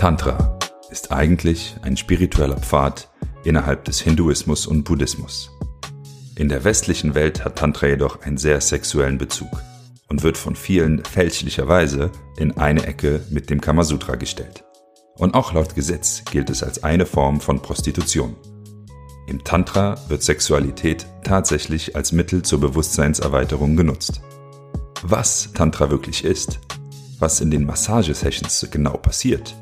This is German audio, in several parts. Tantra ist eigentlich ein spiritueller Pfad innerhalb des Hinduismus und Buddhismus. In der westlichen Welt hat Tantra jedoch einen sehr sexuellen Bezug und wird von vielen fälschlicherweise in eine Ecke mit dem Kamasutra gestellt. Und auch laut Gesetz gilt es als eine Form von Prostitution. Im Tantra wird Sexualität tatsächlich als Mittel zur Bewusstseinserweiterung genutzt. Was Tantra wirklich ist, was in den Massagesessions genau passiert,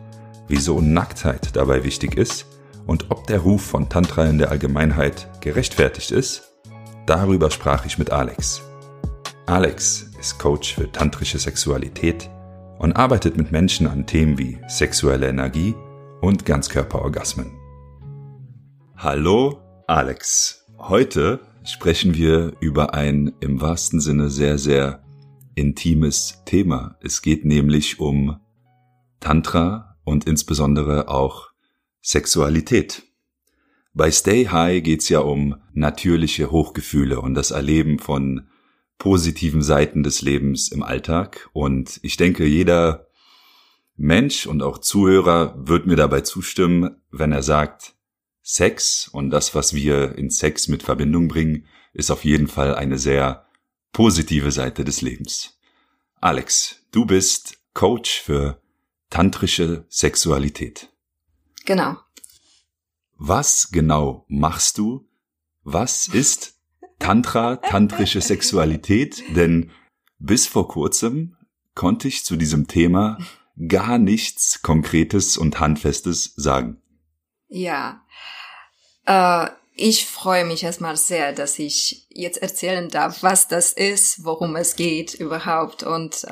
wieso Nacktheit dabei wichtig ist und ob der Ruf von Tantra in der Allgemeinheit gerechtfertigt ist, darüber sprach ich mit Alex. Alex ist Coach für tantrische Sexualität und arbeitet mit Menschen an Themen wie sexuelle Energie und Ganzkörperorgasmen. Hallo Alex, heute sprechen wir über ein im wahrsten Sinne sehr, sehr intimes Thema. Es geht nämlich um Tantra und insbesondere auch Sexualität. Bei Stay High geht's ja um natürliche Hochgefühle und das Erleben von positiven Seiten des Lebens im Alltag. Und ich denke, jeder Mensch und auch Zuhörer wird mir dabei zustimmen, wenn er sagt, Sex und das, was wir in Sex mit Verbindung bringen, ist auf jeden Fall eine sehr positive Seite des Lebens. Alex, du bist Coach für tantrische Sexualität. Genau. Was genau machst du? Was ist Tantra, tantrische Sexualität? Denn bis vor kurzem konnte ich zu diesem Thema gar nichts Konkretes und Handfestes sagen. Ja, ich freue mich erstmal sehr, dass ich jetzt erzählen darf, was das ist, worum es geht überhaupt. Und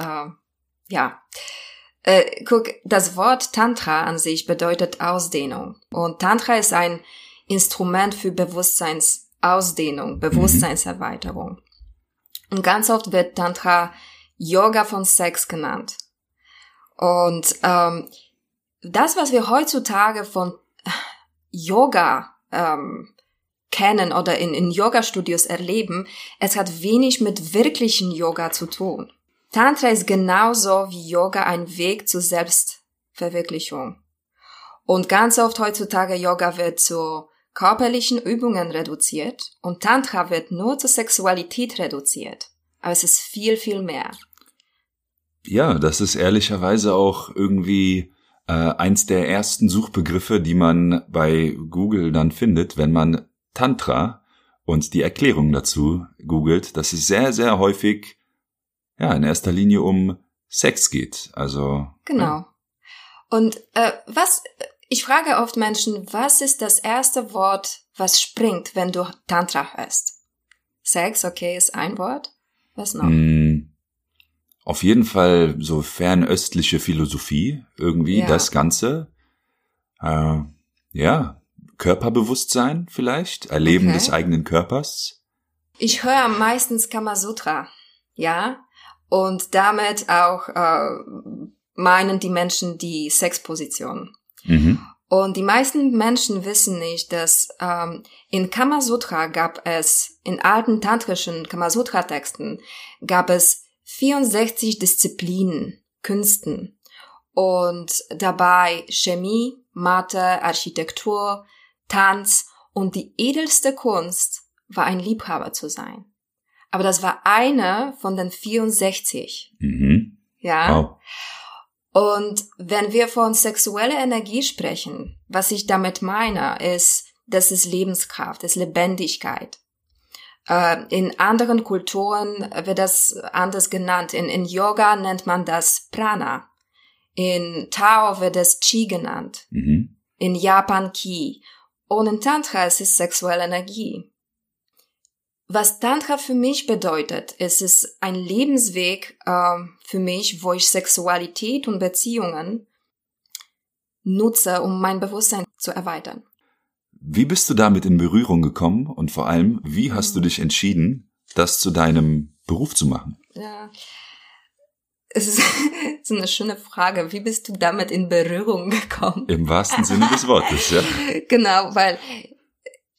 guck, das Wort Tantra an sich bedeutet Ausdehnung. Und Tantra ist ein Instrument für Bewusstseinsausdehnung, Bewusstseinserweiterung. Und ganz oft wird Tantra Yoga von Sex genannt. Und das, was wir heutzutage von Yoga kennen oder in Yoga-Studios erleben, es hat wenig mit wirklichen Yoga zu tun. Tantra ist genauso wie Yoga ein Weg zur Selbstverwirklichung. Und ganz oft heutzutage Yoga wird zu körperlichen Übungen reduziert und Tantra wird nur zur Sexualität reduziert. Aber es ist viel, viel mehr. Ja, das ist ehrlicherweise auch irgendwie eins der ersten Suchbegriffe, die man bei Google dann findet, wenn man Tantra und die Erklärung dazu googelt, dass es sehr, sehr häufig ja in erster Linie um Sex geht. Also genau. Ja. Und ich frage oft Menschen, was ist das erste Wort, was springt, wenn du Tantra hörst? Sex, okay, ist ein Wort. Was noch? Auf jeden Fall so fernöstliche Philosophie, irgendwie das Ganze. Körperbewusstsein vielleicht, Erleben des eigenen Körpers. Ich höre meistens Kamasutra, ja, und damit auch meinen die Menschen die Sexposition. Mhm. Und die meisten Menschen wissen nicht, dass in Kamasutra gab es, in alten tantrischen Kamasutra-Texten gab es 64 Disziplinen, Künsten und dabei Chemie, Mathe, Architektur, Tanz und die edelste Kunst war ein Liebhaber zu sein. Aber das war eine von den 64. Mhm. Ja. Wow. Und wenn wir von sexueller Energie sprechen, was ich damit meine, ist, das ist Lebenskraft, das ist Lebendigkeit. In anderen Kulturen wird das anders genannt. In Yoga nennt man das Prana. In Tao wird es Chi genannt. Mhm. In Japan Ki. Und in Tantra es ist sexuelle Energie. Was Tantra für mich bedeutet, es ist ein Lebensweg für mich, wo ich Sexualität und Beziehungen nutze, um mein Bewusstsein zu erweitern. Wie bist du damit in Berührung gekommen und vor allem, wie hast du dich entschieden, das zu deinem Beruf zu machen? Ja, es ist so eine schöne Frage. Wie bist du damit in Berührung gekommen? Im wahrsten Sinne des Wortes, ja. Genau, weil,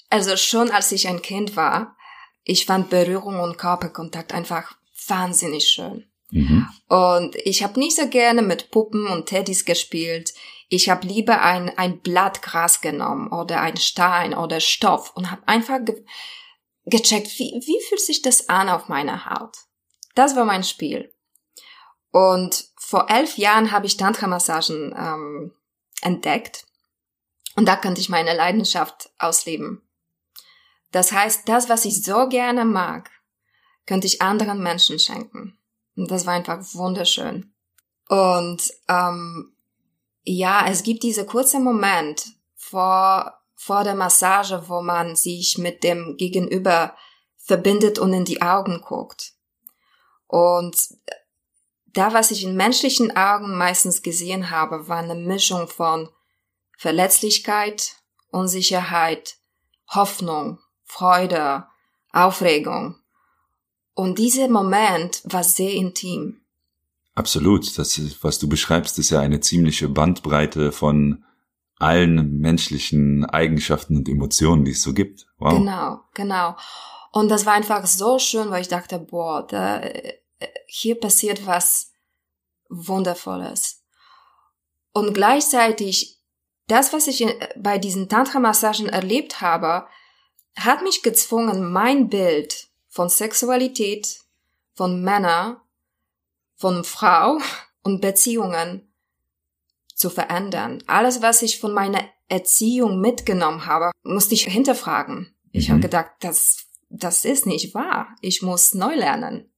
also schon als ich ein Kind war, ich fand Berührung und Körperkontakt einfach wahnsinnig schön. Mhm. Und ich habe nicht so gerne mit Puppen und Teddys gespielt. Ich habe lieber ein Blatt Gras genommen oder ein Stein oder Stoff und habe einfach gecheckt, wie fühlt sich das an auf meiner Haut? Das war mein Spiel. Und vor 11 Jahren habe ich Tantra-Massagen entdeckt und da konnte ich meine Leidenschaft ausleben. Das heißt, das, was ich so gerne mag, könnte ich anderen Menschen schenken. Und das war einfach wunderschön. Und es gibt diese kurze Moment vor der Massage, wo man sich mit dem Gegenüber verbindet und in die Augen guckt. Und da, was ich in menschlichen Augen meistens gesehen habe, war eine Mischung von Verletzlichkeit, Unsicherheit, Hoffnung, Freude, Aufregung. Und dieser Moment war sehr intim. Absolut. Das, was du beschreibst, ist ja eine ziemliche Bandbreite von allen menschlichen Eigenschaften und Emotionen, die es so gibt. Wow. Genau. Und das war einfach so schön, weil ich dachte, hier passiert was Wundervolles. Und gleichzeitig, das, was ich bei diesen Tantra-Massagen erlebt habe, hat mich gezwungen, mein Bild von Sexualität, von Männern, von Frau und Beziehungen zu verändern. Alles, was ich von meiner Erziehung mitgenommen habe, musste ich hinterfragen. Ich habe gedacht, das ist nicht wahr. Ich muss neu lernen.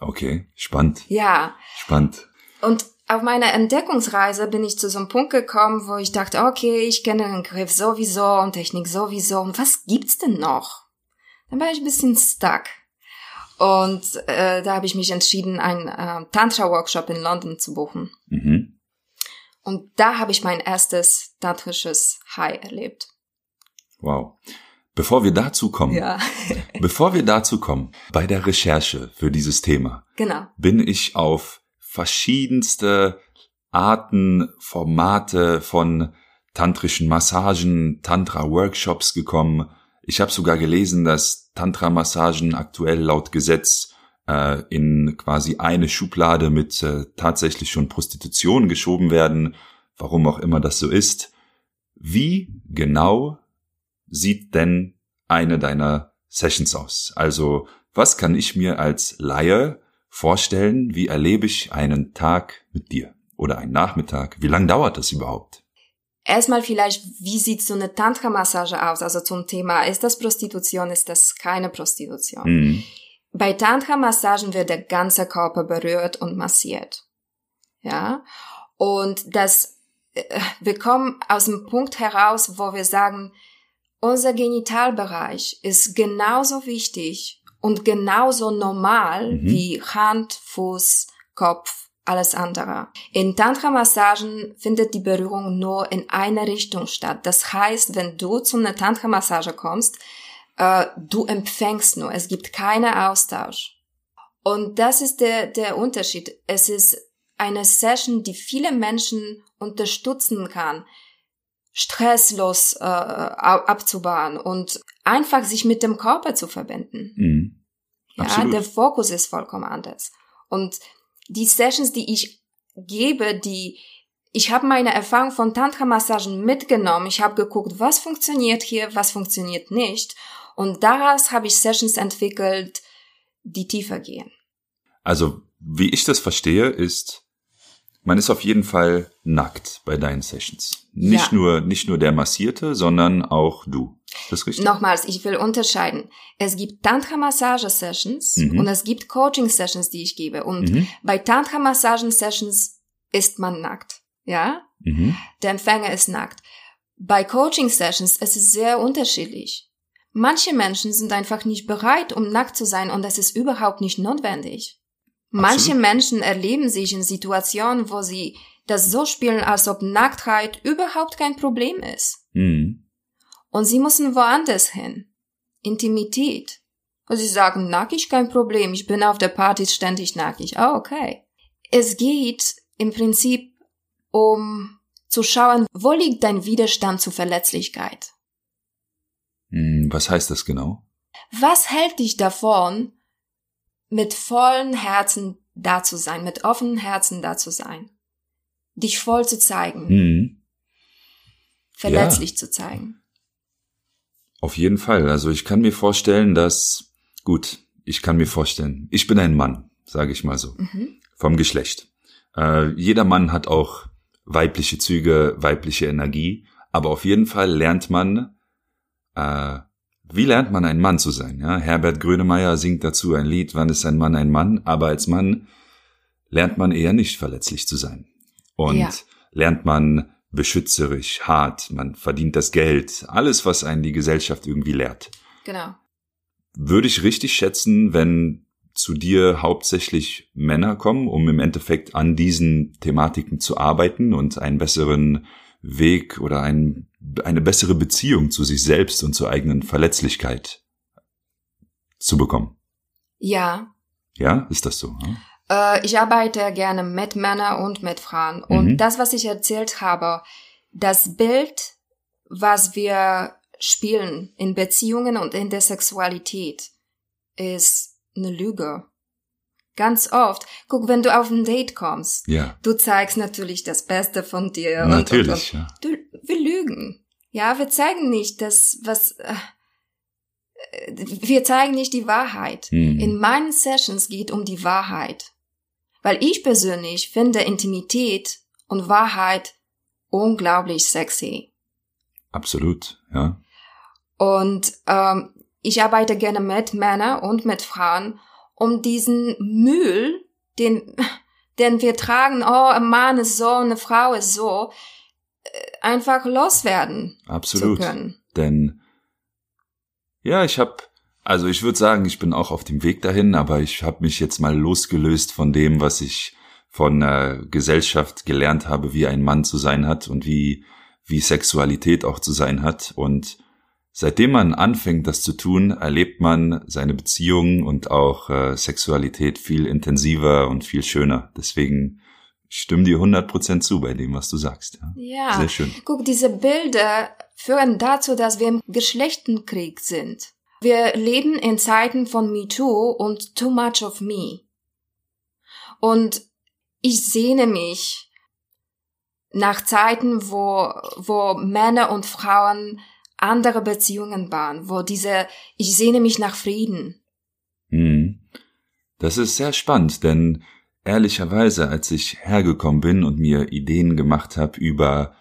Okay, spannend. Ja. Spannend. Und auf meiner Entdeckungsreise bin ich zu so einem Punkt gekommen, wo ich dachte, okay, ich kenne den Griff sowieso und Technik sowieso. Und was gibt's denn noch? Dann war ich ein bisschen stuck. Und da habe ich mich entschieden, einen Tantra-Workshop in London zu buchen. Mhm. Und da habe ich mein erstes tantrisches High erlebt. Wow. Bevor wir dazu kommen, bei der Recherche für dieses Thema, bin ich auf verschiedenste Arten, Formate von tantrischen Massagen, Tantra-Workshops gekommen. Ich habe sogar gelesen, dass Tantra-Massagen aktuell laut Gesetz in quasi eine Schublade mit tatsächlich schon Prostitution geschoben werden, warum auch immer das so ist. Wie genau sieht denn eine deiner Sessions aus? Also, was kann ich mir als Laie vorstellen? Wie erlebe ich einen Tag mit dir? Oder einen Nachmittag? Wie lange dauert das überhaupt? Erstmal vielleicht, wie sieht so eine Tantra-Massage aus? Also zum Thema, ist das Prostitution, ist das keine Prostitution? Mhm. Bei Tantra-Massagen wird der ganze Körper berührt und massiert. Ja? Und das, wir kommen aus dem Punkt heraus, wo wir sagen, unser Genitalbereich ist genauso wichtig und genauso normal wie Hand, Fuß, Kopf, alles andere. In Tantra-Massagen findet die Berührung nur in eine Richtung statt. Das heißt, wenn du zu einer Tantra-Massage kommst, du empfängst nur. Es gibt keinen Austausch. Und das ist der Unterschied. Es ist eine Session, die viele Menschen unterstützen kann, stresslos abzubauen und einfach sich mit dem Körper zu verbinden. Mhm. Ja, der Fokus ist vollkommen anders. Und die Sessions, die ich gebe, ich habe meine Erfahrung von Tantra-Massagen mitgenommen. Ich habe geguckt, was funktioniert hier, was funktioniert nicht. Und daraus habe ich Sessions entwickelt, die tiefer gehen. Also, wie ich das verstehe, ist, man ist auf jeden Fall nackt bei deinen Sessions. Nicht nur der Massierte, sondern auch du. Das ist richtig? Nochmals, ich will unterscheiden. Es gibt Tantra-Massage-Sessions und es gibt Coaching-Sessions, die ich gebe. Und bei Tantra-Massagen-Sessions ist man nackt. Ja? Mhm. Der Empfänger ist nackt. Bei Coaching-Sessions ist es sehr unterschiedlich. Manche Menschen sind einfach nicht bereit, um nackt zu sein und das ist überhaupt nicht notwendig. Manche Menschen erleben sich in Situationen, wo sie das so spielen, als ob Nacktheit überhaupt kein Problem ist. Mhm. Und sie müssen woanders hin. Intimität. Und sie sagen, nackig kein Problem, ich bin auf der Party ständig nackig. Ah, okay. Es geht im Prinzip um zu schauen, wo liegt dein Widerstand zur Verletzlichkeit? Was heißt das genau? Was hält dich davon, mit vollen Herzen da zu sein, mit offenen Herzen da zu sein, dich voll zu zeigen, verletzlich zu zeigen. Auf jeden Fall. Also ich kann mir vorstellen, dass, ich bin ein Mann, sage ich mal so, vom Geschlecht. Jeder Mann hat auch weibliche Züge, weibliche Energie, aber auf jeden Fall lernt man, wie lernt man ein Mann zu sein? Ja? Herbert Grönemeyer singt dazu ein Lied, wann ist ein Mann ein Mann? Aber als Mann lernt man eher nicht verletzlich zu sein. Und lernt man beschützerisch, hart, man verdient das Geld, alles, was einen die Gesellschaft irgendwie lehrt. Genau. Würde ich richtig schätzen, wenn zu dir hauptsächlich Männer kommen, um im Endeffekt an diesen Thematiken zu arbeiten und einen besseren Weg oder eine bessere Beziehung zu sich selbst und zur eigenen Verletzlichkeit zu bekommen. Ja. Ja, ist das so? Ja? Ich arbeite gerne mit Männern und mit Frauen. Und das, was ich erzählt habe, das Bild, was wir spielen in Beziehungen und in der Sexualität, ist eine Lüge. Ganz oft. Guck, wenn du auf ein Date kommst, du zeigst natürlich das Beste von dir. Natürlich, und. Wir lügen. Ja, wir zeigen nicht das, was... Wir zeigen nicht die Wahrheit. In meinen Sessions geht es um die Wahrheit. Weil ich persönlich finde Intimität und Wahrheit unglaublich sexy. Absolut, ja. Und ich arbeite gerne mit Männern und mit Frauen, um diesen Müll, den wir tragen, oh, ein Mann ist so, eine Frau ist so, einfach loswerden Absolut. Zu können. Absolut, denn ja, ich würde sagen, ich bin auch auf dem Weg dahin, aber ich habe mich jetzt mal losgelöst von dem, was ich von Gesellschaft gelernt habe, wie ein Mann zu sein hat und wie Sexualität auch zu sein hat. Und seitdem man anfängt, das zu tun, erlebt man seine Beziehungen und auch Sexualität viel intensiver und viel schöner. Deswegen stimme dir 100% zu bei dem, was du sagst. Ja. Sehr schön. Guck, diese Bilder führen dazu, dass wir im Geschlechtenkrieg sind. Wir leben in Zeiten von Me Too und Too Much of Me. Und ich sehne mich nach Zeiten, wo Männer und Frauen andere Beziehungen waren, ich sehne mich nach Frieden. Das ist sehr spannend, denn ehrlicherweise, als ich hergekommen bin und mir Ideen gemacht habe über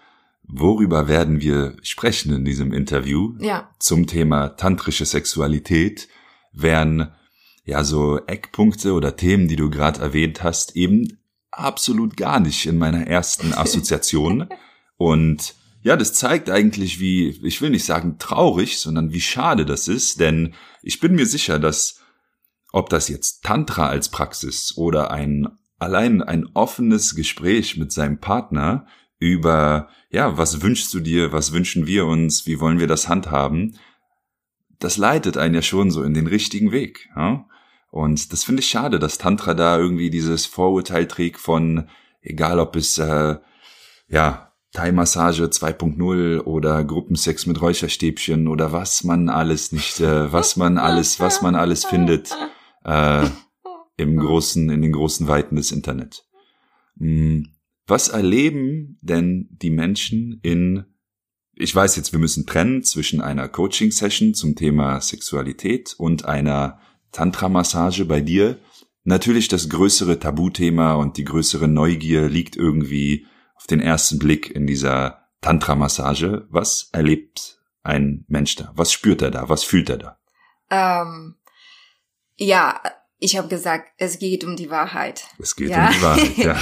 worüber werden wir sprechen in diesem Interview zum Thema tantrische Sexualität, wären ja so Eckpunkte oder Themen, die du gerade erwähnt hast, eben absolut gar nicht in meiner ersten Assoziation. Und ja, das zeigt eigentlich, wie, ich will nicht sagen traurig, sondern wie schade das ist, denn ich bin mir sicher, dass ob das jetzt Tantra als Praxis oder allein ein offenes Gespräch mit seinem Partner über, ja, was wünschst du dir, was wünschen wir uns, wie wollen wir das handhaben, das leitet einen ja schon so in den richtigen Weg. Ja? Und das finde ich schade, dass Tantra da irgendwie dieses Vorurteil trägt von, egal ob es Thai-Massage 2.0 oder Gruppensex mit Räucherstäbchen oder was man alles findet in den großen Weiten des Internet. Was erleben denn die Menschen ich weiß jetzt, wir müssen trennen zwischen einer Coaching-Session zum Thema Sexualität und einer Tantra-Massage bei dir. Natürlich das größere Tabuthema und die größere Neugier liegt irgendwie auf den ersten Blick in dieser Tantra-Massage. Was erlebt ein Mensch da? Was spürt er da? Was fühlt er da? Ich habe gesagt, es geht um die Wahrheit. Es geht um die Wahrheit, ja.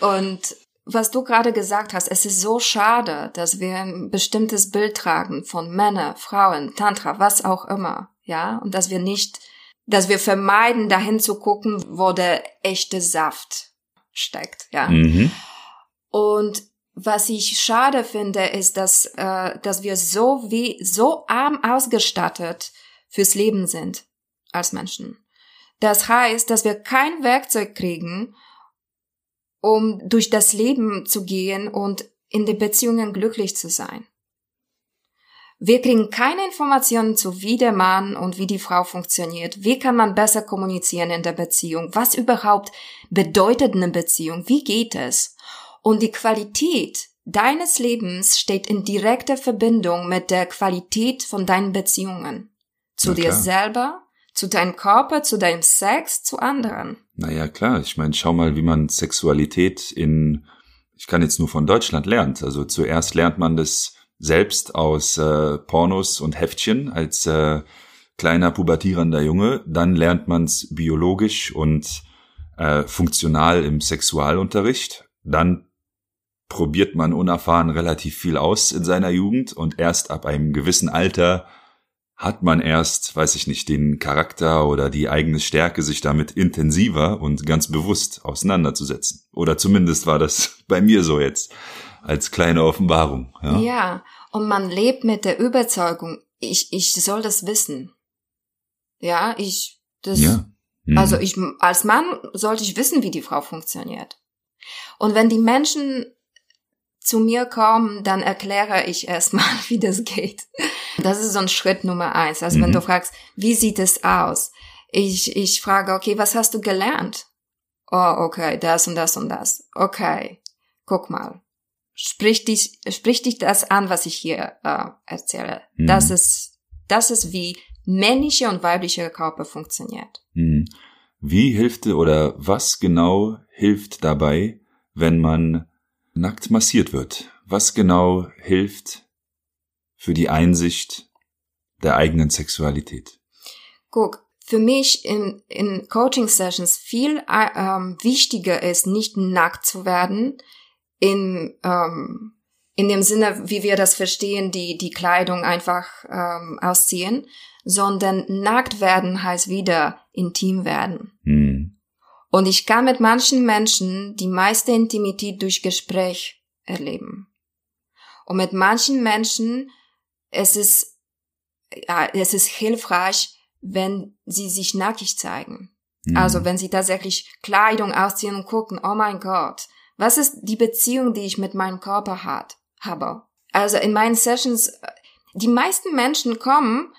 Und was du gerade gesagt hast, es ist so schade, dass wir ein bestimmtes Bild tragen von Männern, Frauen, Tantra, was auch immer, ja, und dass wir vermeiden, dahin zu gucken, wo der echte Saft steckt, ja. Und was ich schade finde, ist, dass wir so arm ausgestattet fürs Leben sind als Menschen. Das heißt, dass wir kein Werkzeug kriegen, um durch das Leben zu gehen und in den Beziehungen glücklich zu sein. Wir kriegen keine Informationen zu, wie der Mann und wie die Frau funktioniert. Wie kann man besser kommunizieren in der Beziehung? Was überhaupt bedeutet eine Beziehung? Wie geht es? Und die Qualität deines Lebens steht in direkter Verbindung mit der Qualität von deinen Beziehungen. Zu dir selber, zu deinem Körper, zu deinem Sex, zu anderen. Naja, klar. Ich meine, schau mal, wie man Sexualität ich kann jetzt nur von Deutschland lernt. Also zuerst lernt man das selbst aus Pornos und Heftchen als kleiner pubertierender Junge. Dann lernt man es biologisch und funktional im Sexualunterricht. Dann probiert man unerfahren relativ viel aus in seiner Jugend und erst ab einem gewissen Alter hat man erst, weiß ich nicht, den Charakter oder die eigene Stärke, sich damit intensiver und ganz bewusst auseinanderzusetzen. Oder zumindest war das bei mir so jetzt, als kleine Offenbarung. Ja, und man lebt mit der Überzeugung, ich soll das wissen. Also ich als Mann sollte ich wissen, wie die Frau funktioniert. Und wenn die Menschen zu mir kommen, dann erkläre ich erstmal, wie das geht. Das ist so ein Schritt Nummer 1. Also wenn du fragst, wie sieht es aus? Ich frage, okay, was hast du gelernt? Oh, okay, das und das und das. Okay, guck mal. Sprich dich das an, was ich hier erzähle. Mhm. Das ist wie männliche und weibliche Körper funktioniert. Mhm. Wie hilft oder was genau hilft dabei, wenn man nackt massiert wird? Was genau hilft für die Einsicht der eigenen Sexualität? Guck, für mich in Coaching-Sessions viel wichtiger ist, nicht nackt zu werden, in dem Sinne, wie wir das verstehen, die Kleidung einfach ausziehen, sondern nackt werden heißt wieder intim werden. Hm. Und ich kann mit manchen Menschen die meiste Intimität durch Gespräch erleben. Und mit manchen Menschen es ist hilfreich, wenn sie sich nackig zeigen. Mhm. Also wenn sie tatsächlich Kleidung ausziehen und gucken, oh mein Gott, was ist die Beziehung, die ich mit meinem Körper habe? Also in meinen Sessions, die meisten Menschen kommen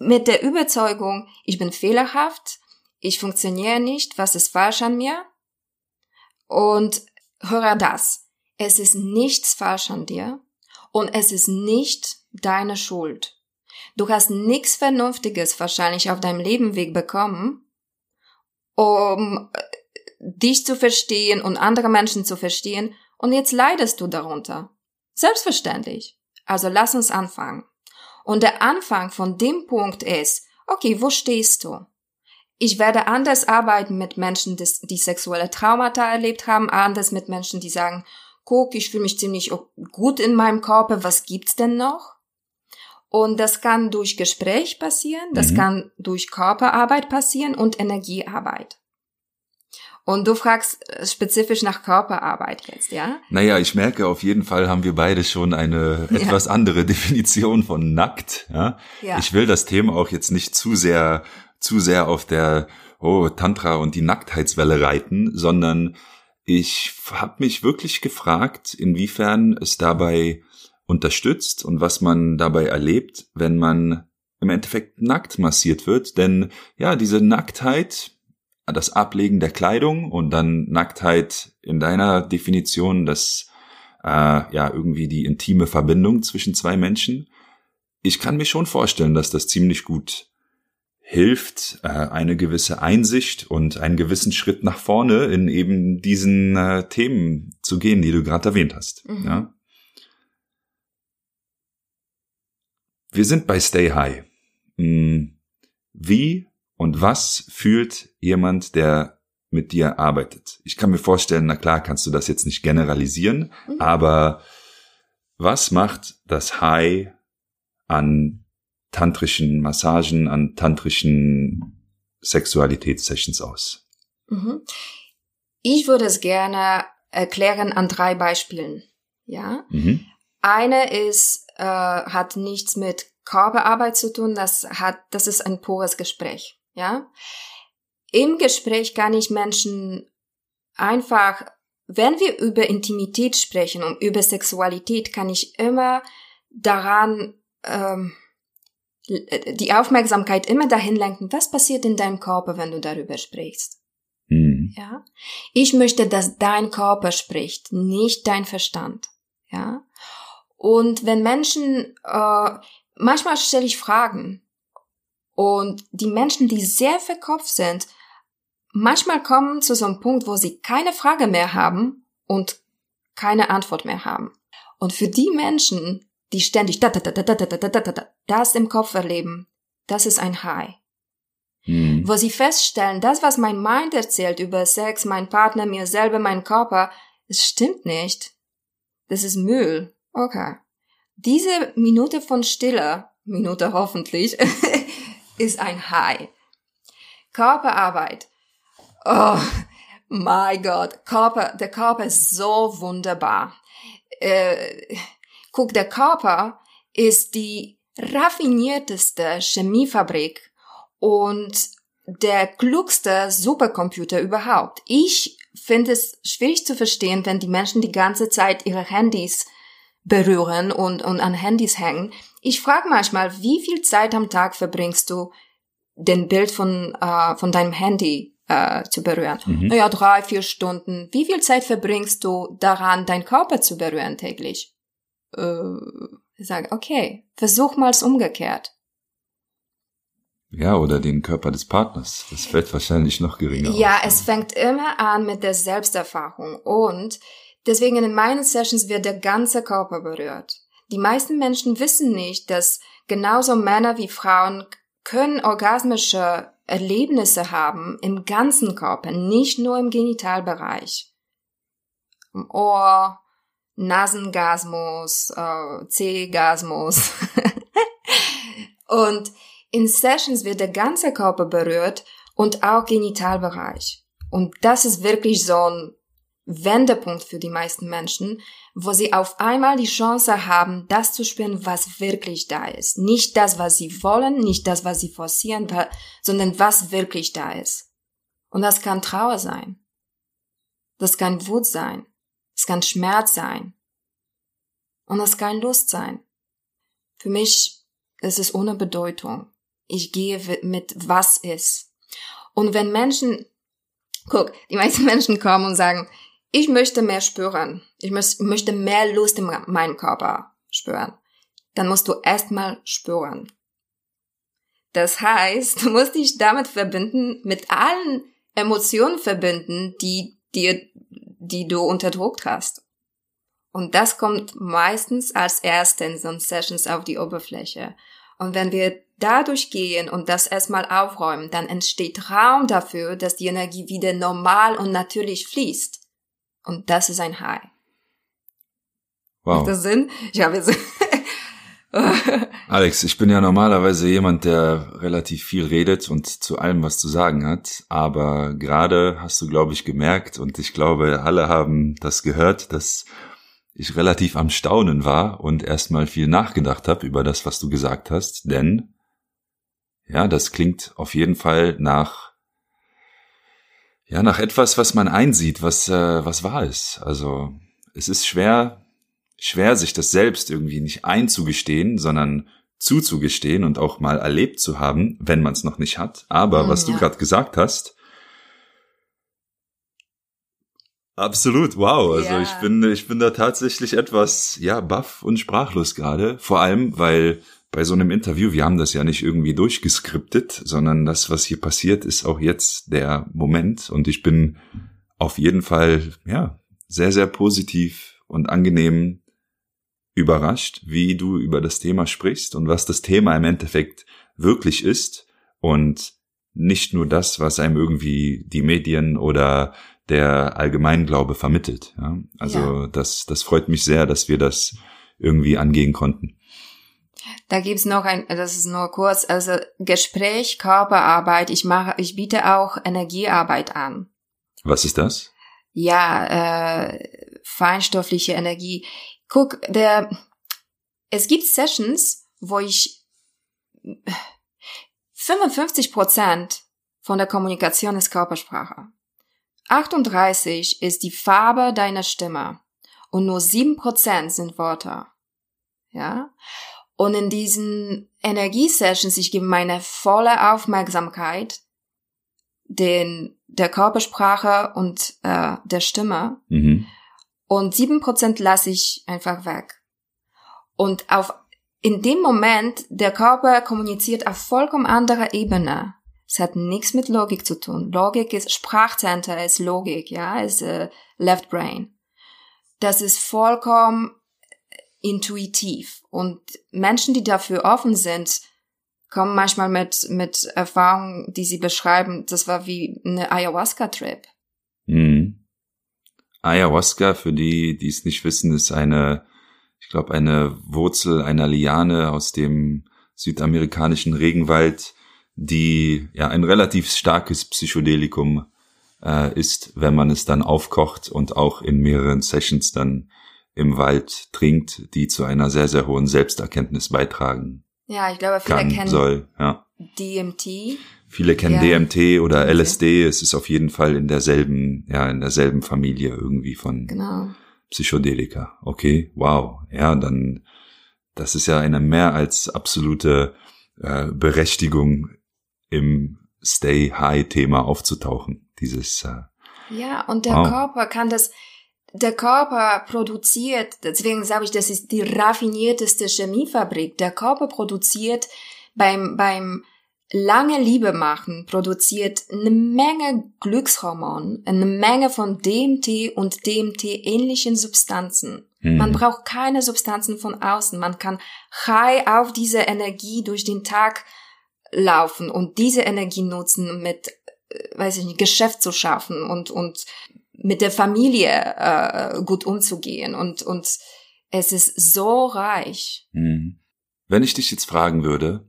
mit der Überzeugung, ich bin fehlerhaft, ich funktioniere nicht, was ist falsch an mir? Und höre das, es ist nichts falsch an dir und es ist nicht deine Schuld. Du hast nichts Vernünftiges wahrscheinlich auf deinem Lebensweg bekommen, um dich zu verstehen und andere Menschen zu verstehen, und jetzt leidest du darunter. Selbstverständlich. Also lass uns anfangen. Und der Anfang von dem Punkt ist, okay, wo stehst du? Ich werde anders arbeiten mit Menschen, die sexuelle Traumata erlebt haben, anders mit Menschen, die sagen, guck, ich fühle mich ziemlich gut in meinem Körper, was gibt's denn noch? Und das kann durch Gespräch passieren, das kann durch Körperarbeit passieren und Energiearbeit. Und du fragst spezifisch nach Körperarbeit jetzt, ja? Naja, ich merke, auf jeden Fall haben wir beide schon eine etwas andere Definition von nackt. Ja? Ja. Ich will das Thema auch jetzt nicht zu sehr auf der Tantra und die Nacktheitswelle reiten, sondern ich habe mich wirklich gefragt, inwiefern es dabei unterstützt und was man dabei erlebt, wenn man im Endeffekt nackt massiert wird. Denn ja, diese Nacktheit, das Ablegen der Kleidung und dann Nacktheit in deiner Definition, das irgendwie die intime Verbindung zwischen zwei Menschen. Ich kann mir schon vorstellen, dass das ziemlich gut hilft, eine gewisse Einsicht und einen gewissen Schritt nach vorne in eben diesen Themen zu gehen, die du gerade erwähnt hast. Mhm. Ja? Wir sind bei Stay High. Wie und was fühlt jemand, der mit dir arbeitet? Ich kann mir vorstellen, na klar, kannst du das jetzt nicht generalisieren, aber was macht das High an tantrischen Massagen, an tantrischen Sexualitätssessions aus? Ich würde es gerne erklären an 3 Beispielen. Ja? Mhm. Eine ist, hat nichts mit Körperarbeit zu tun, das ist ein pures Gespräch. Ja? Im Gespräch kann ich Menschen einfach, wenn wir über Intimität sprechen und über Sexualität, kann ich immer daran, die Aufmerksamkeit immer dahin lenken, was passiert in deinem Körper, wenn du darüber sprichst. Mhm. Ja? Ich möchte, dass dein Körper spricht, nicht dein Verstand. ja. Und wenn Menschen, manchmal stelle ich Fragen und die Menschen, die sehr verkopft sind, manchmal kommen zu so einem Punkt, wo sie keine Frage mehr haben und keine Antwort mehr haben. Und für die Menschen, die ständig das im Kopf erleben, das ist ein High. Mhm. Wo sie feststellen, das, was mein Mind erzählt über Sex, mein Partner, mir selber, mein Körper, es stimmt nicht. Das ist Müll. Okay. Diese Minute von Stille, Minute hoffentlich, ist ein High. Körperarbeit. Oh, mein Gott. Der Körper ist so wunderbar. Guck, der Körper ist die raffinierteste Chemiefabrik und der klügste Supercomputer überhaupt. Ich finde es schwierig zu verstehen, wenn die Menschen die ganze Zeit ihre Handys berühren und an Handys hängen. Ich frage manchmal, wie viel Zeit am Tag verbringst du, den Bild von deinem Handy zu berühren? Mhm. Naja, 3-4 Stunden. Wie viel Zeit verbringst du daran, deinen Körper zu berühren täglich? Ich sage, okay, versuch mal es umgekehrt. Ja, oder den Körper des Partners. Das fällt wahrscheinlich noch geringer auf. Ja, es fängt immer an mit der Selbsterfahrung. Und deswegen in meinen Sessions wird der ganze Körper berührt. Die meisten Menschen wissen nicht, dass genauso Männer wie Frauen können orgasmische Erlebnisse haben im ganzen Körper, nicht nur im Genitalbereich. Im Ohr, Nasengasmus, Zehgasmus. Und in Sessions wird der ganze Körper berührt und auch Genitalbereich. Und das ist wirklich so ein Wendepunkt für die meisten Menschen, wo sie auf einmal die Chance haben, das zu spüren, was wirklich da ist. Nicht das, was sie wollen, nicht das, was sie forcieren, sondern was wirklich da ist. Und das kann Trauer sein. Das kann Wut sein. Es kann Schmerz sein. Und das kann Lust sein. Für mich ist es ohne Bedeutung. Ich gehe mit was ist. Und wenn Menschen, guck, die meisten Menschen kommen und sagen, ich möchte mehr spüren, ich möchte mehr Lust in meinem Körper spüren, dann musst du erstmal spüren. Das heißt, du musst dich damit verbinden, mit allen Emotionen verbinden, die du unterdrückt hast. Und das kommt meistens als erstes in so Sessions auf die Oberfläche. Und wenn wir dadurch gehen und das erstmal aufräumen, dann entsteht Raum dafür, dass die Energie wieder normal und natürlich fließt. Und das ist ein High. Wow. Macht das Sinn? Ich habe jetzt Alex, ich bin ja normalerweise jemand, der relativ viel redet und zu allem was zu sagen hat, aber gerade hast du, glaube ich, gemerkt und ich glaube, alle haben das gehört, dass ich relativ am Staunen war und erstmal viel nachgedacht habe über das, was du gesagt hast, denn ja, das klingt auf jeden Fall nach etwas, was man einsieht, was wahr ist. Also es ist schwer, sich das selbst irgendwie nicht einzugestehen, sondern zuzugestehen und auch mal erlebt zu haben, wenn man es noch nicht hat. Aber was du gerade gesagt hast, absolut, wow. Also ich bin da tatsächlich etwas, baff und sprachlos gerade. Vor allem, weil bei so einem Interview, wir haben das ja nicht irgendwie durchgeskriptet, sondern das, was hier passiert, ist auch jetzt der Moment. Und ich bin auf jeden Fall, sehr, sehr positiv und angenehm überrascht, wie du über das Thema sprichst und was das Thema im Endeffekt wirklich ist. Und nicht nur das, was einem irgendwie die Medien oder der Allgemeinglaube vermittelt. Ja? Also Das freut mich sehr, dass wir das irgendwie angehen konnten. Da gibt's noch das ist nur kurz, also Gespräch, Körperarbeit. Ich biete auch Energiearbeit an. Was ist das? Ja, feinstoffliche Energie. Guck, es gibt Sessions, wo ich 55% von der Kommunikation ist Körpersprache. 38 ist die Farbe deiner Stimme und nur 7% sind Worte. Ja? Und in diesen Energiesessions, ich gebe meine volle Aufmerksamkeit der Körpersprache und der Stimme. Mhm. und 7% lasse ich einfach weg. Und in dem Moment, der Körper kommuniziert auf vollkommen anderer Ebene. Es hat nichts mit Logik zu tun. Logik ist Sprachcenter, ist Logik, ja, ist Left Brain. Das ist vollkommen intuitiv. Und Menschen, die dafür offen sind, kommen manchmal mit Erfahrungen, die sie beschreiben, das war wie eine Ayahuasca-Trip. Mhm. Ayahuasca, für die, die es nicht wissen, ist eine Wurzel einer Liane aus dem südamerikanischen Regenwald, die ja ein relativ starkes Psychedelikum ist, wenn man es dann aufkocht und auch in mehreren Sessions dann im Wald trinkt, die zu einer sehr, sehr hohen Selbsterkenntnis beitragen. Ja, ich glaube, DMT. Viele kennen DMT oder LSD. Es ist auf jeden Fall in derselben Familie irgendwie von Psychedelika. Okay, wow. Ja, dann, das ist ja eine mehr als absolute Berechtigung, im Stay-High-Thema aufzutauchen. Und der Körper kann das. Der Körper produziert, deswegen sage ich, das ist die raffinierteste Chemiefabrik. Der Körper produziert beim lange Liebe machen, produziert eine Menge Glückshormonen, eine Menge von DMT und DMT-ähnlichen Substanzen. Mhm. Man braucht keine Substanzen von außen. Man kann high auf diese Energie durch den Tag laufen und diese Energie nutzen, mit, Geschäft zu schaffen und mit der Familie gut umzugehen und es ist so reich. Wenn ich dich jetzt fragen würde,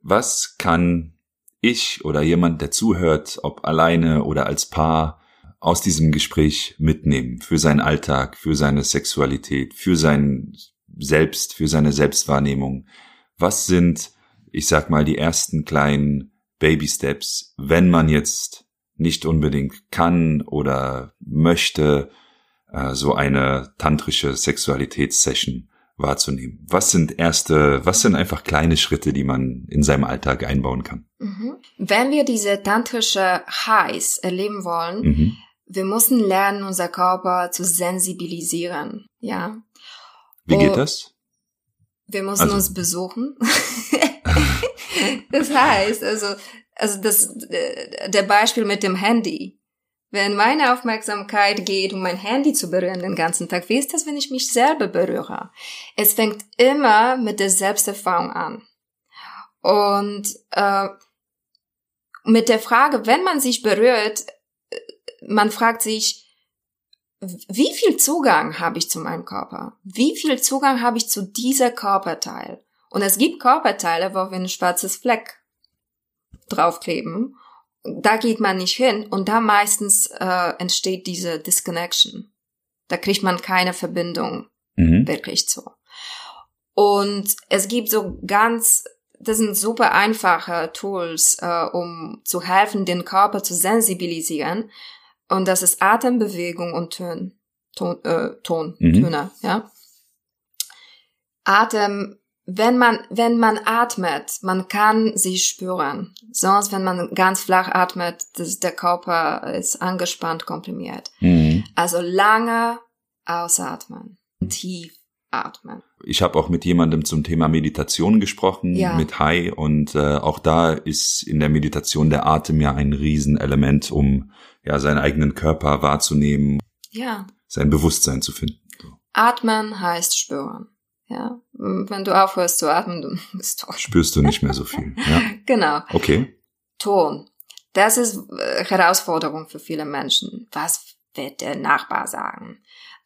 was kann ich oder jemand, der zuhört, ob alleine oder als Paar, aus diesem Gespräch mitnehmen für seinen Alltag, für seine Sexualität, für sein Selbst, für seine Selbstwahrnehmung? Was sind, die ersten kleinen Baby-Steps, wenn man jetzt nicht unbedingt kann oder möchte, so eine tantrische Sexualitätssession wahrzunehmen? Was sind einfach kleine Schritte, die man in seinem Alltag einbauen kann? Mhm. Wenn wir diese tantrische Highs erleben wollen, wir müssen lernen, unser Körper zu sensibilisieren, ja. Wie geht das? Wir müssen uns besuchen. Das heißt, der Beispiel mit dem Handy. Wenn meine Aufmerksamkeit geht, um mein Handy zu berühren den ganzen Tag, wie ist das, wenn ich mich selber berühre? Es fängt immer mit der Selbsterfahrung an. Und mit der Frage, wenn man sich berührt, man fragt sich, wie viel Zugang habe ich zu meinem Körper? Wie viel Zugang habe ich zu dieser Körperteil? Und es gibt Körperteile, wo wir ein schwarzes Fleck draufkleben, da geht man nicht hin und da meistens entsteht diese Disconnection. Da kriegt man keine Verbindung wirklich zu. Und es gibt das sind super einfache Tools, um zu helfen, den Körper zu sensibilisieren, und das ist Atembewegung und Töne, ja. Wenn man atmet, man kann sich spüren. Sonst, wenn man ganz flach atmet, der Körper ist angespannt, komprimiert. Mhm. Also lange ausatmen, tief atmen. Ich habe auch mit jemandem zum Thema Meditation gesprochen, mit Hai. Und auch da ist in der Meditation der Atem ja ein Riesenelement, um seinen eigenen Körper wahrzunehmen, sein Bewusstsein zu finden. So. Atmen heißt spüren. Ja, wenn du aufhörst zu atmen, du bist tot. Spürst du nicht mehr so viel. Ja. Genau. Okay. Ton. Das ist Herausforderung für viele Menschen. Was wird der Nachbar sagen?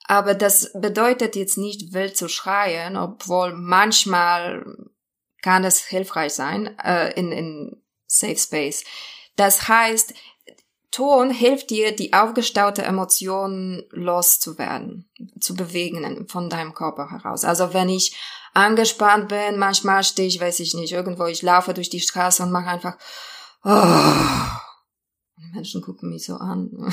Aber das bedeutet jetzt nicht, wild zu schreien, obwohl manchmal kann das hilfreich sein, in Safe Space. Das heißt, Ton hilft dir, die aufgestaute Emotionen loszuwerden, zu bewegen von deinem Körper heraus. Also wenn ich angespannt bin, manchmal stehe ich, irgendwo, ich laufe durch die Straße und mache einfach die Menschen gucken mich so an.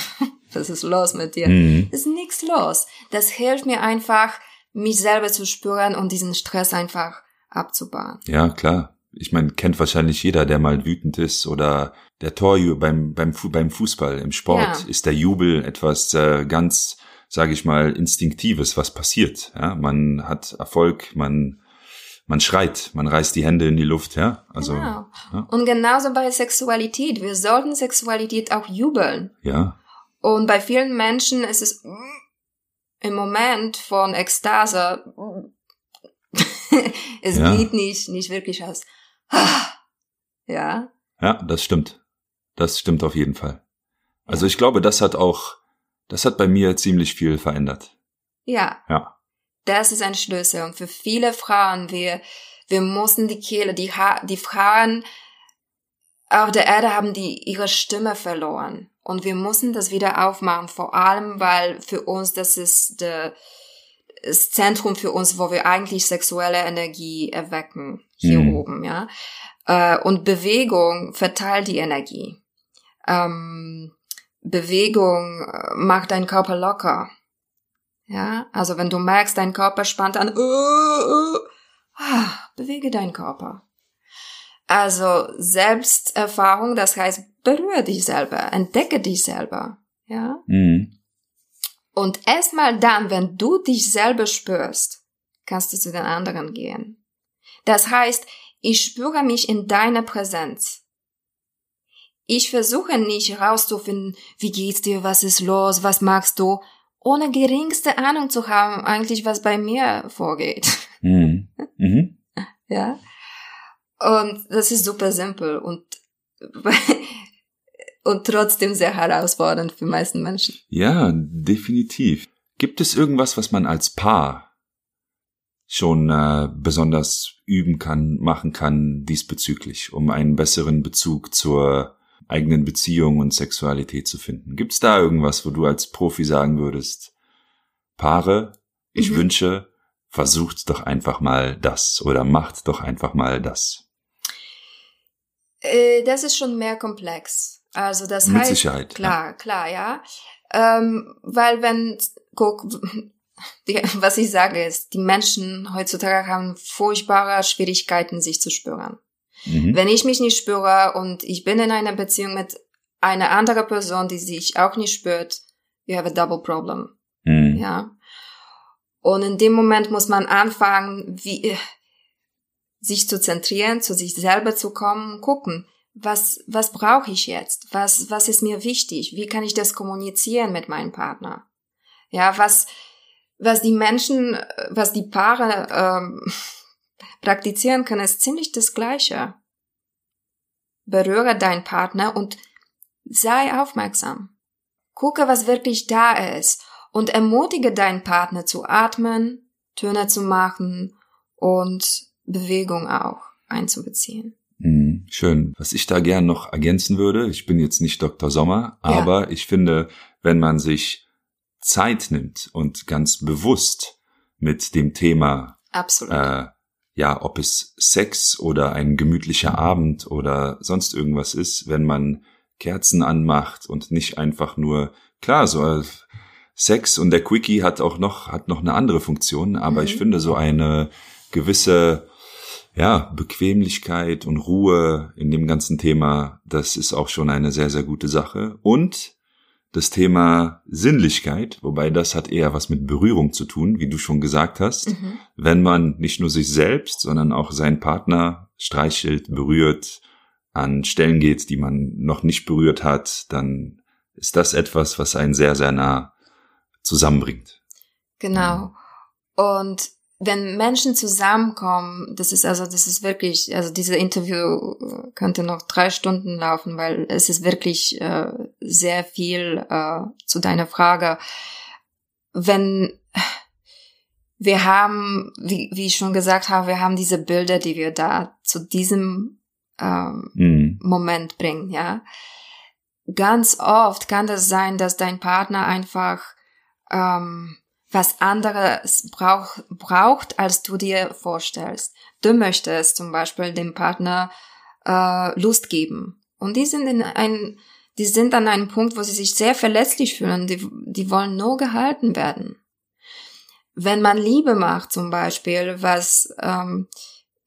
Was ist los mit dir? Ist nichts los. Das hilft mir einfach, mich selber zu spüren und diesen Stress einfach abzubauen. Ja, klar. Ich meine, kennt wahrscheinlich jeder, der mal wütend ist, oder der Torjubel beim Fußball, im Sport ist der Jubel etwas ganz sage ich mal, Instinktives, was passiert. Ja? Man hat Erfolg, man schreit, man reißt die Hände in die Luft. Ja? Also, genau. Ja? Und genauso bei Sexualität. Wir sollten Sexualität auch jubeln. Ja. Und bei vielen Menschen ist es im Moment von Ekstase, es geht nicht wirklich aus. Ja. Ja, das stimmt. Das stimmt auf jeden Fall. Also ich glaube, das hat bei mir ziemlich viel verändert. Ja. Ja. Das ist ein Schlüssel. Und für viele Frauen, wir mussten die Kehle, die Frauen auf der Erde haben, die ihre Stimme verloren. Und wir mussten das wieder aufmachen, vor allem, weil für uns das ist das Zentrum für uns, wo wir eigentlich sexuelle Energie erwecken, hier oben, ja. Und Bewegung verteilt die Energie. Bewegung macht deinen Körper locker. Ja, also wenn du merkst, dein Körper spannt an, bewege deinen Körper. Also Selbsterfahrung, das heißt, berühre dich selber, entdecke dich selber. Ja. Mhm. Und erst mal dann, wenn du dich selber spürst, kannst du zu den anderen gehen. Das heißt, ich spüre mich in deiner Präsenz. Ich versuche nicht herauszufinden, wie geht's dir, was ist los, was magst du, ohne geringste Ahnung zu haben, eigentlich was bei mir vorgeht. Mhm. Mhm. Ja. Und das ist super simpel und trotzdem sehr herausfordernd für die meisten Menschen. Ja, definitiv. Gibt es irgendwas, was man als Paar schon besonders üben kann, machen kann diesbezüglich, um einen besseren Bezug zur eigenen Beziehung und Sexualität zu finden? Gibt's da irgendwas, wo du als Profi sagen würdest, Paare, ich wünsche, versucht doch einfach mal das oder macht doch einfach mal das? Das ist schon mehr komplex. Also das mit heißt, Sicherheit, klar, ja. Weil wenn, was ich sage ist, die Menschen heutzutage haben furchtbare Schwierigkeiten, sich zu spüren. Mhm. Wenn ich mich nicht spüre und ich bin in einer Beziehung mit einer anderen Person, die sich auch nicht spürt, you have a double problem. Mhm. Ja. Und in dem Moment muss man anfangen, sich zu zentrieren, zu sich selber zu kommen, gucken, was brauche ich jetzt? Was ist mir wichtig? Wie kann ich das kommunizieren mit meinem Partner? Ja, was die Paare praktizieren können, ist ziemlich das Gleiche. Berühre deinen Partner und sei aufmerksam. Gucke, was wirklich da ist und ermutige deinen Partner zu atmen, Töne zu machen und Bewegung auch einzubeziehen. Schön. Was ich da gern noch ergänzen würde, ich bin jetzt nicht Dr. Sommer, aber ich finde, wenn man sich Zeit nimmt und ganz bewusst mit dem Thema, ob es Sex oder ein gemütlicher Abend oder sonst irgendwas ist, wenn man Kerzen anmacht und nicht einfach nur, klar, so Sex und der Quickie hat noch eine andere Funktion, aber ich finde so eine gewisse Bequemlichkeit und Ruhe in dem ganzen Thema, das ist auch schon eine sehr, sehr gute Sache. Und das Thema Sinnlichkeit, wobei das hat eher was mit Berührung zu tun, wie du schon gesagt hast. Mhm. Wenn man nicht nur sich selbst, sondern auch seinen Partner streichelt, berührt, an Stellen geht, die man noch nicht berührt hat, dann ist das etwas, was einen sehr, sehr nah zusammenbringt. Genau. Und wenn Menschen zusammenkommen, das ist wirklich, dieses Interview könnte noch 3 Stunden laufen, weil es ist wirklich sehr viel zu deiner Frage. Wenn wir haben, wie ich schon gesagt habe, wir haben diese Bilder, die wir da zu diesem Moment bringen, ja. Ganz oft kann das sein, dass dein Partner einfach was anderes braucht, als du dir vorstellst. Du möchtest zum Beispiel dem Partner Lust geben. Und die sind an einem Punkt, wo sie sich sehr verletzlich fühlen. Die wollen nur gehalten werden. Wenn man Liebe macht zum Beispiel, was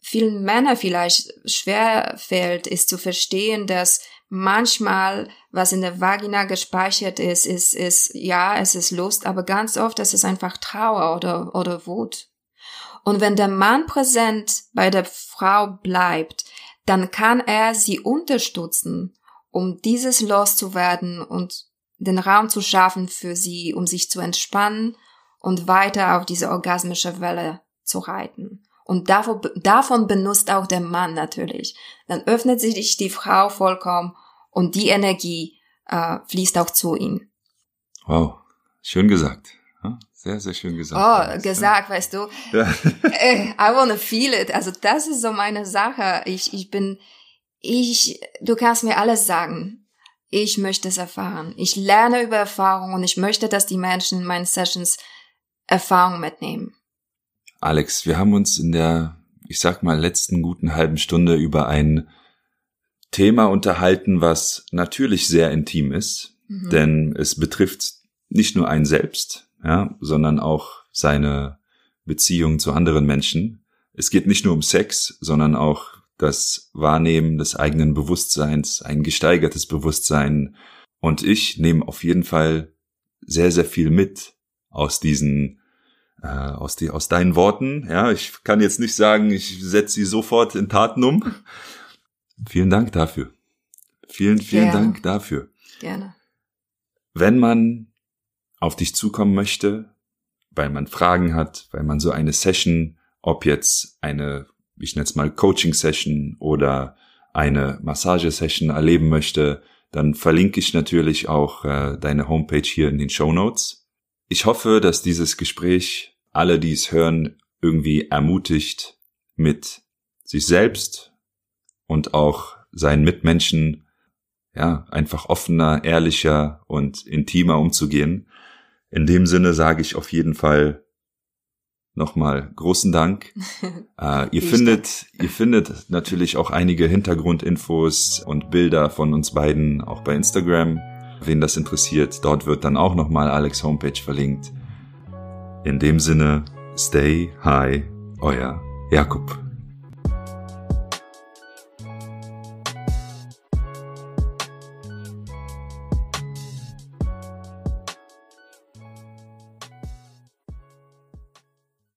vielen Männern vielleicht schwer fällt, ist zu verstehen, dass manchmal, was in der Vagina gespeichert ist, es ist Lust, aber ganz oft ist es einfach Trauer oder Wut. Und wenn der Mann präsent bei der Frau bleibt, dann kann er sie unterstützen, um dieses loszuwerden und den Raum zu schaffen für sie, um sich zu entspannen und weiter auf diese orgasmische Welle zu reiten. Und davon benutzt auch der Mann natürlich. Dann öffnet sich die Frau vollkommen und die Energie fließt auch zu ihm. Wow, schön gesagt. Sehr, sehr schön gesagt. Oh, gesagt, ja. Weißt du. Ja. I wanna feel it. Also das ist so meine Sache. Du kannst mir alles sagen. Ich möchte es erfahren. Ich lerne über Erfahrung und ich möchte, dass die Menschen in meinen Sessions Erfahrung mitnehmen. Alex, wir haben uns in der, letzten guten halben Stunde über ein Thema unterhalten, was natürlich sehr intim ist, denn es betrifft nicht nur einen selbst, ja, sondern auch seine Beziehung zu anderen Menschen. Es geht nicht nur um Sex, sondern auch das Wahrnehmen des eigenen Bewusstseins, ein gesteigertes Bewusstsein. Und ich nehme auf jeden Fall sehr, sehr viel mit aus diesen, aus deinen Worten. Ja, ich kann jetzt nicht sagen, ich setze sie sofort in Taten um. Vielen Dank dafür. Vielen Dank dafür. Gerne. Wenn man auf dich zukommen möchte, weil man Fragen hat, weil man so eine Session, ob jetzt eine, ich nenne es mal Coaching-Session oder eine Massage-Session erleben möchte, dann verlinke ich natürlich auch deine Homepage hier in den Shownotes. Ich hoffe, dass dieses Gespräch alle, die es hören, irgendwie ermutigt, mit sich selbst und auch seinen Mitmenschen, ja, einfach offener, ehrlicher und intimer umzugehen. In dem Sinne sage ich auf jeden Fall nochmal großen Dank. Ihr findet natürlich auch einige Hintergrundinfos und Bilder von uns beiden auch bei Instagram. Wen das interessiert, dort wird dann auch nochmal Alex' Homepage verlinkt. In dem Sinne, stay high, euer Jakob.